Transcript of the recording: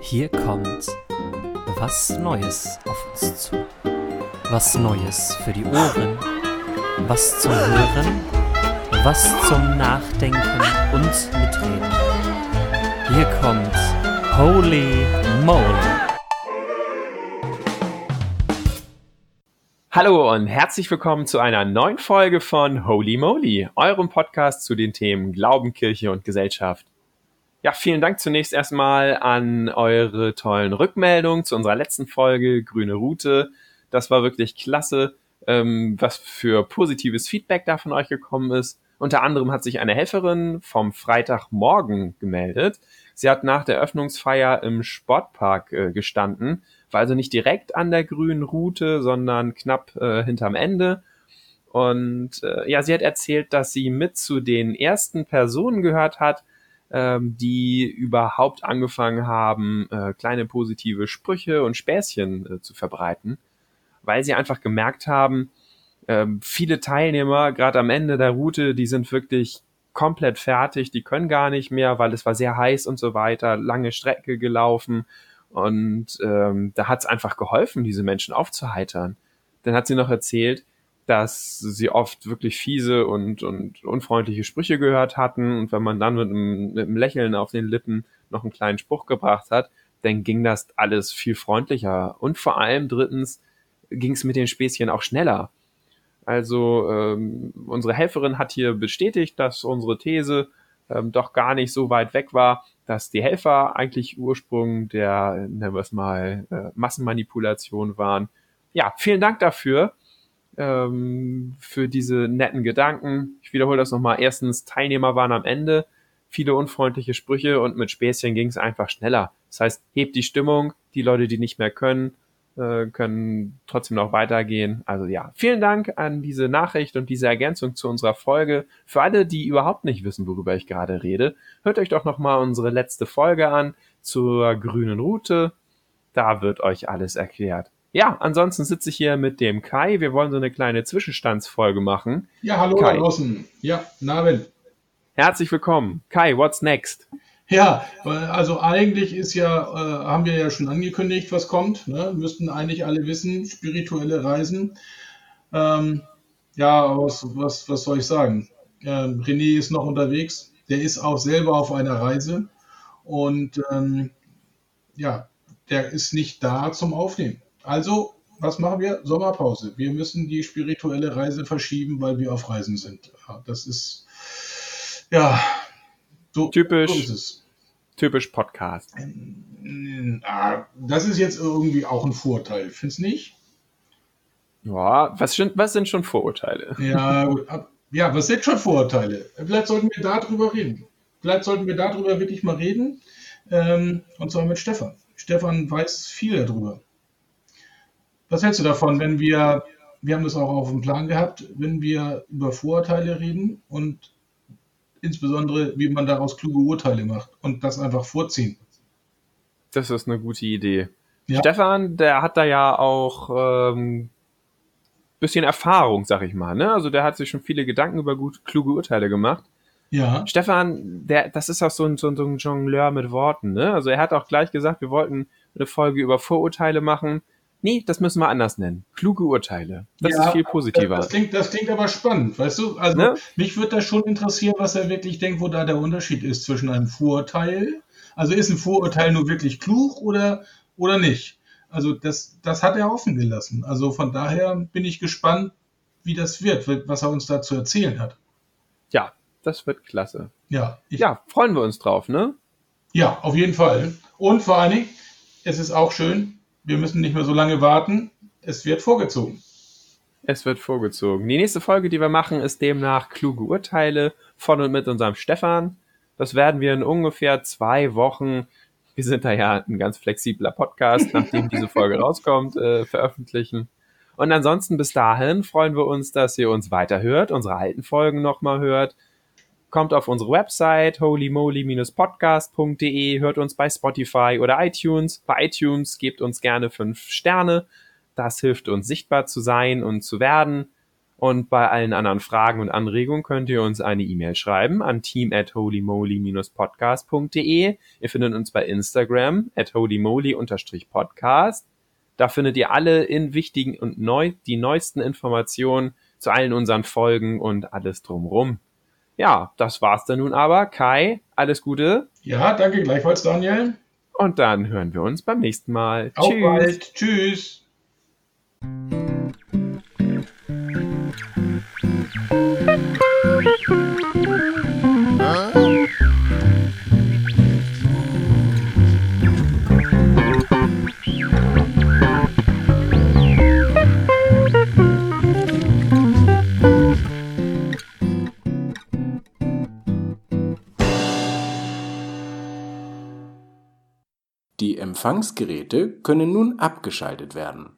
Hier kommt was Neues auf uns zu. Was Neues für die Ohren, was zum Hören, was zum Nachdenken und Mitreden. Hier kommt Holy Moly. Hallo und herzlich willkommen zu einer neuen Folge von Holy Moly, eurem Podcast zu den Themen Glauben, Kirche und Gesellschaft. Ja, vielen Dank zunächst erstmal an eure tollen Rückmeldungen zu unserer letzten Folge, Grüne Route. Das war wirklich klasse, was für positives Feedback da von euch gekommen ist. Unter anderem hat sich eine Helferin vom Freitagmorgen gemeldet. Sie hat nach der Eröffnungsfeier im Sportpark gestanden, war also nicht direkt an der Grünen Route, sondern knapp hinterm Ende. Und ja, sie hat erzählt, dass sie mit zu den ersten Personen gehört hat, die überhaupt angefangen haben, kleine positive Sprüche und Späßchen zu verbreiten, weil sie einfach gemerkt haben, viele Teilnehmer, gerade am Ende der Route, die sind wirklich komplett fertig, die können gar nicht mehr, weil es war sehr heiß und so weiter, lange Strecke gelaufen und da hat es einfach geholfen, diese Menschen aufzuheitern. Dann hat sie noch erzählt, dass sie oft wirklich fiese und unfreundliche Sprüche gehört hatten. Und wenn man dann mit einem Lächeln auf den Lippen noch einen kleinen Spruch gebracht hat, dann ging das alles viel freundlicher. Und vor allem drittens ging es mit den Späßchen auch schneller. Also unsere Helferin hat hier bestätigt, dass unsere These doch gar nicht so weit weg war, dass die Helfer eigentlich Ursprung der, nennen wir es mal, Massenmanipulation waren. Ja, vielen Dank dafür. Für diese netten Gedanken. Ich wiederhole das nochmal. Erstens, Teilnehmer waren am Ende, viele unfreundliche Sprüche und mit Späßchen ging es einfach schneller. Das heißt, hebt die Stimmung, die Leute, die nicht mehr können, können trotzdem noch weitergehen. Also ja, vielen Dank an diese Nachricht und diese Ergänzung zu unserer Folge. Für alle, die überhaupt nicht wissen, worüber ich gerade rede, hört euch doch nochmal unsere letzte Folge an zur Grünen Route. Da wird euch alles erklärt. Ja, ansonsten sitze ich hier mit dem Kai. Wir wollen so eine kleine Zwischenstandsfolge machen. Ja, hallo da draußen. Ja, Namen. Herzlich willkommen. Kai, what's next? Ja, also eigentlich ist ja, haben wir ja schon angekündigt, was kommt. Ne? Müssten eigentlich alle wissen, spirituelle Reisen. Ja, was soll ich sagen? René ist noch unterwegs. Der ist auch selber auf einer Reise. Und ja, der ist nicht da zum Aufnehmen. Also, was machen wir? Sommerpause. Wir müssen die spirituelle Reise verschieben, weil wir auf Reisen sind. Das ist, ja, so typisch, so ist es. Typisch Podcast. Das ist jetzt irgendwie auch ein Vorurteil, findest du nicht? Ja, was sind schon Vorurteile? Ja, was sind schon Vorurteile? Vielleicht sollten wir darüber wirklich mal reden. Und zwar mit Stefan. Stefan weiß viel darüber. Was hältst du davon, wenn wir haben das auch auf dem Plan gehabt, wenn wir über Vorurteile reden und insbesondere, wie man daraus kluge Urteile macht und das einfach vorziehen? Das ist eine gute Idee. Ja. Stefan, der hat da ja auch bisschen Erfahrung, sag ich mal. Ne? Also der hat sich schon viele Gedanken über kluge Urteile gemacht. Ja. Stefan, das ist auch so ein Jongleur mit Worten. Ne? Also er hat auch gleich gesagt, wir wollten eine Folge über Vorurteile machen. Nee, das müssen wir anders nennen. Kluge Urteile. Das ist viel positiver. Das klingt aber spannend, weißt du? Also mich würde das schon interessieren, was er wirklich denkt, wo da der Unterschied ist zwischen einem Vorurteil. Also ist ein Vorurteil nur wirklich klug oder nicht? Also das hat er offen gelassen. Also von daher bin ich gespannt, wie das wird, was er uns da zu erzählen hat. Ja, das wird klasse. Ja, freuen wir uns drauf, ne? Ja, auf jeden Fall. Und vor allen Dingen, es ist auch schön, wir müssen nicht mehr so lange warten. Es wird vorgezogen. Die nächste Folge, die wir machen, ist demnach kluge Urteile von und mit unserem Stefan. Das werden wir in ungefähr 2 Wochen, wir sind da ja ein ganz flexibler Podcast, nachdem diese Folge rauskommt, veröffentlichen. Und ansonsten bis dahin freuen wir uns, dass ihr uns weiterhört, unsere alten Folgen nochmal hört. Kommt auf unsere Website holymoly-podcast.de, hört uns bei Spotify oder iTunes. Bei iTunes gebt uns gerne 5 Sterne. Das hilft uns, sichtbar zu sein und zu werden. Und bei allen anderen Fragen und Anregungen könnt ihr uns eine E-Mail schreiben an team@holymoly-podcast.de. Ihr findet uns bei Instagram @holymoly-podcast. Da findet ihr alle die neuesten Informationen zu allen unseren Folgen und alles drumrum. Ja, das war's dann nun aber. Kai, alles Gute. Ja, danke gleichfalls, Daniel. Und dann hören wir uns beim nächsten Mal. Auf bald. Tschüss. Die Empfangsgeräte können nun abgeschaltet werden.